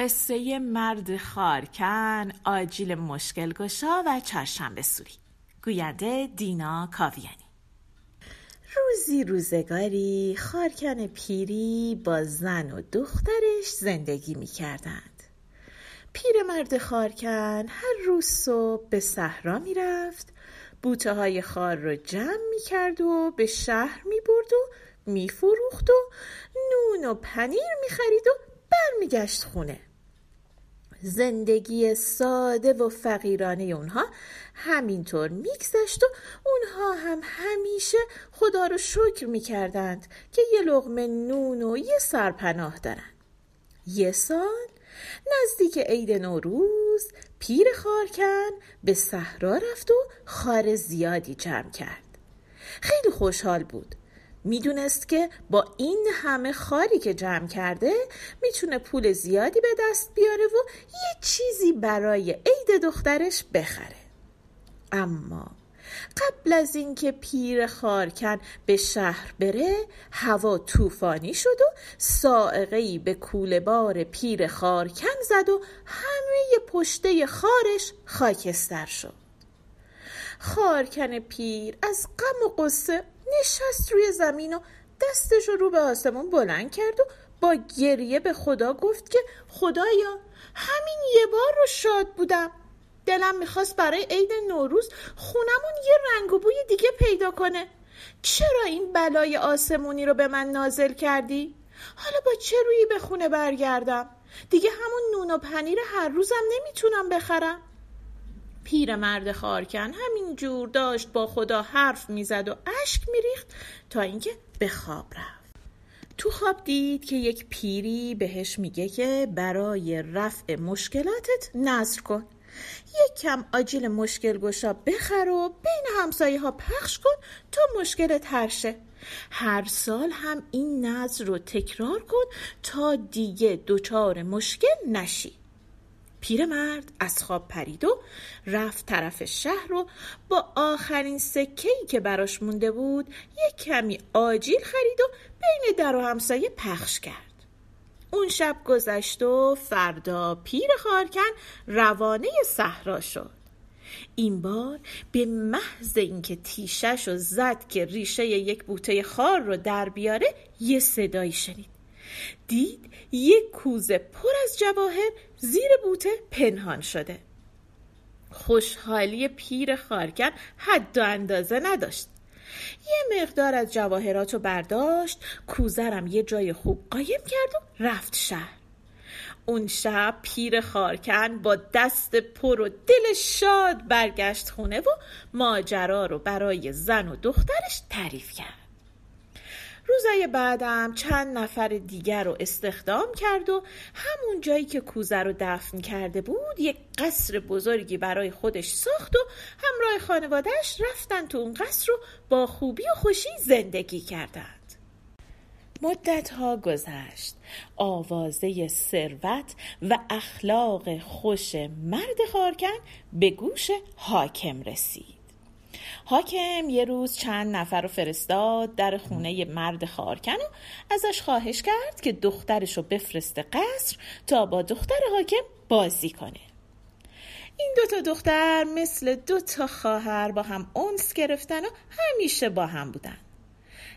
قصه مرد خارکن، آجیل مشکلگشا و چهارشنبه سوری. گوینده دینا کاویانی. روزی روزگاری خارکن پیری با زن و دخترش زندگی می کردند. پیر مرد خارکن هر روز صبح به صحرا می رفت، بوته های خار رو جمع می کرد و به شهر می برد و می فروخت و نون و پنیر می خرید و برمیگشت خونه. زندگی ساده و فقیرانه اونها همینطور میگذشت و اونها هم همیشه خدا رو شکر میکردند که یه لقمه نون و یه سرپناه دارن. یه سال نزدیک عید نوروز پیر خارکن به صحرا رفت و خار زیادی جمع کرد. خیلی خوشحال بود. میدونست که با این همه خاری که جمع کرده میتونه پول زیادی به دست بیاره و یه چیزی برای عید دخترش بخره. اما قبل از اینکه پیر خارکن به شهر بره، هوا طوفانی شد و صاعقه‌ای به کوله بار پیر خارکن زد و همه پشته خارش خاکستر شد. خارکن پیر از غم و غصه نشست روی زمین و دستش رو به آسمون بلند کرد و با گریه به خدا گفت که خدایا، همین یه بار رو شاد بودم. دلم میخواست برای عید نوروز خونمون یه رنگ و بوی دیگه پیدا کنه. چرا این بلای آسمونی رو به من نازل کردی؟ حالا با چه رویی به خونه برگردم؟ دیگه همون نون و پنیر هر روزم نمیتونم بخرم. پیر مرد خارکن همین جور داشت با خدا حرف میزد و اشک میریخت تا اینکه به خواب رفت. تو خواب دید که یک پیری بهش میگه که برای رفع مشکلاتت نذر کن، یک کم آجیل مشکلگشا بخر و بین همسایه ها پخش کن تا مشکلت حل شه. هر سال هم این نذر رو تکرار کن تا دیگه دچار مشکل نشی. پیرمرد از خواب پرید و رفت طرف شهر و با آخرین سکه‌ای که براش مونده بود یک کمی آجیل خرید و بین در و همسایه پخش کرد. اون شب گذشت و فردا پیر خارکن روانه صحرا شد. این بار به محض اینکه تیشش رو زد که ریشه یک بوته خار رو در بیاره، یه صدایی شنید. دید یک کوزه پر از جواهر زیر بوته پنهان شده. خوشحالی پیر خارکن حد و اندازه نداشت. یه مقدار از جواهراتو برداشت، کوزه رم یه جای خوب قایم کرد و رفت شهر. اون شب پیر خارکن با دست پر و دل شاد برگشت خونه و ماجرا رو برای زن و دخترش تعریف کرد. روزای بعدم چند نفر دیگر رو استخدام کرد و همون جایی که کوزه رو دفن کرده بود یک قصر بزرگی برای خودش ساخت و همراه خانوادهش رفتن تو اون قصر رو با خوبی و خوشی زندگی کردند. مدت‌ها گذشت. آوازه ثروت و اخلاق خوش مرد خارکن به گوش حاکم رسید. حاکم یه روز چند نفر رو فرستاد در خونه مرد خارکن و ازش خواهش کرد که دخترش رو بفرسته قصر تا با دختر حاکم بازی کنه. این دوتا دختر مثل دوتا خواهر با هم انس گرفتن و همیشه با هم بودن.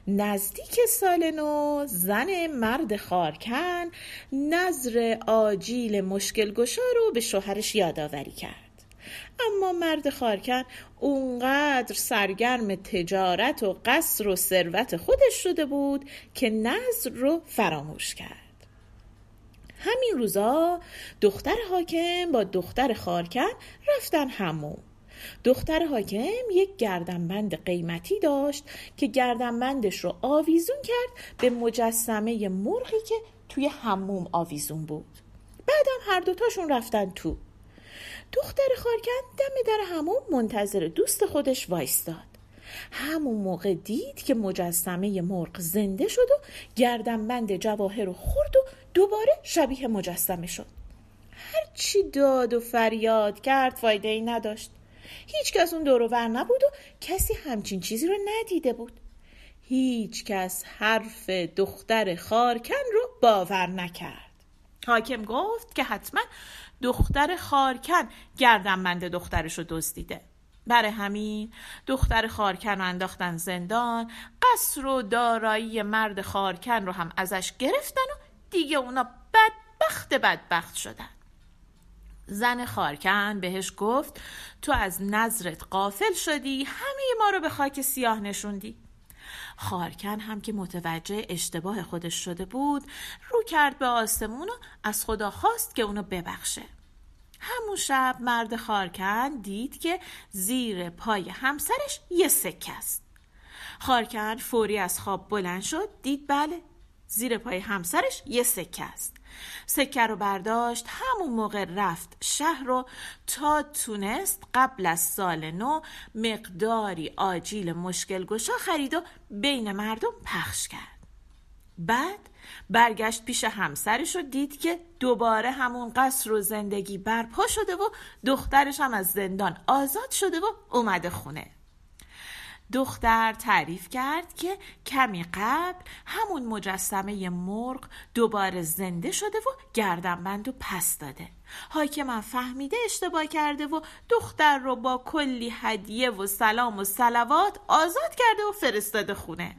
نزدیک سال نو زن مرد خارکن نذر آجیل مشکلگشا رو به شوهرش یادآوری کرد. اما مرد خارکن اونقدر سرگرم تجارت و قصر و ثروت خودش شده بود که نذر رو فراموش کرد. همین روزا دختر حاکم با دختر خارکن رفتن حموم. دختر حاکم یک گردنبند قیمتی داشت که گردنبندش رو آویزون کرد به مجسمه مرغی که توی حموم آویزون بود. بعدم هر دوتاشون رفتن تو. دختر خارکن دم در حموم منتظر دوست خودش وایستاد. همون موقع دید که مجسمه مرغ زنده شد و گردنبند جواهر رو خورد و دوباره شبیه مجسمه شد. هرچی داد و فریاد کرد فایده ای نداشت. هیچ کس اون دور و بر نبود و کسی همچین چیزی رو ندیده بود. هیچ کس حرف دختر خارکن رو باور نکرد. حاکم گفت که حتما دختر خارکن گردنبند دخترش رو دزدیده. برای همین دختر خارکن رو انداختن زندان، قصر و دارایی مرد خارکن رو هم ازش گرفتن و دیگه اونا بدبخت شدن. زن خارکن بهش گفت تو از نظرت غافل شدی، همه ما رو به خاک سیاه نشوندی. خارکن هم که متوجه اشتباه خودش شده بود، رو کرد به آسمون و از خدا خواست که اونو ببخشه. همون شب مرد خارکن دید که زیر پای همسرش یه سکه است. خارکن فوری از خواب بلند شد، دید بله زیر پای همسرش یه سکه است. سکه رو برداشت، همون موقع رفت شهر رو تا تونست قبل از سال نو مقداری آجیل مشکلگشا خرید و بین مردم پخش کرد. بعد برگشت پیش همسرش و دید که دوباره همون قصر و زندگی برپا شده و دخترش هم از زندان آزاد شده و اومده خونه. دختر تعریف کرد که کمی قبل همون مجسمه مرغ دوباره زنده شده و گردنبند رو پس داده. حاکم فهمیده اشتباه کرده و دختر رو با کلی هدیه و سلام و صلوات آزاد کرده و فرستاده خونه.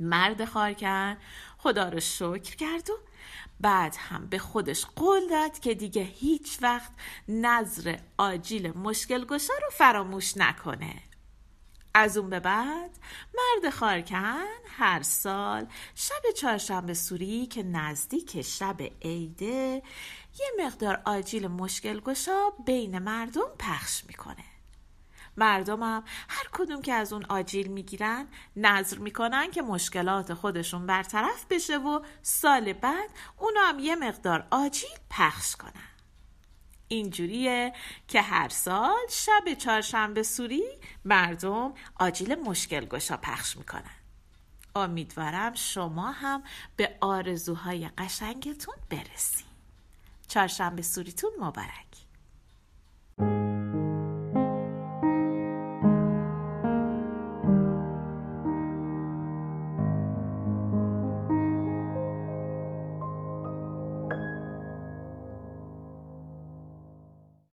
مرد خارکن خدا رو شکر کرد و بعد هم به خودش قول داد که دیگه هیچ وقت نذر آجیل مشکلگشا رو فراموش نکنه. از اون به بعد مرد خارکن هر سال شب چهارشنبه سوری که نزدیک شب عیده یه مقدار آجیل مشکلگشا بین مردم پخش میکنه. مردم هم هر کدوم که از اون آجیل میگیرن نذر میکنن که مشکلات خودشون برطرف بشه و سال بعد اونا هم یه مقدار آجیل پخش کنن. اینجوریه که هر سال شب چهارشنبه سوری مردم آجیل مشکلگشا پخش میکنن. امیدوارم شما هم به آرزوهای قشنگتون برسید. چهارشنبه سوریتون مبارک.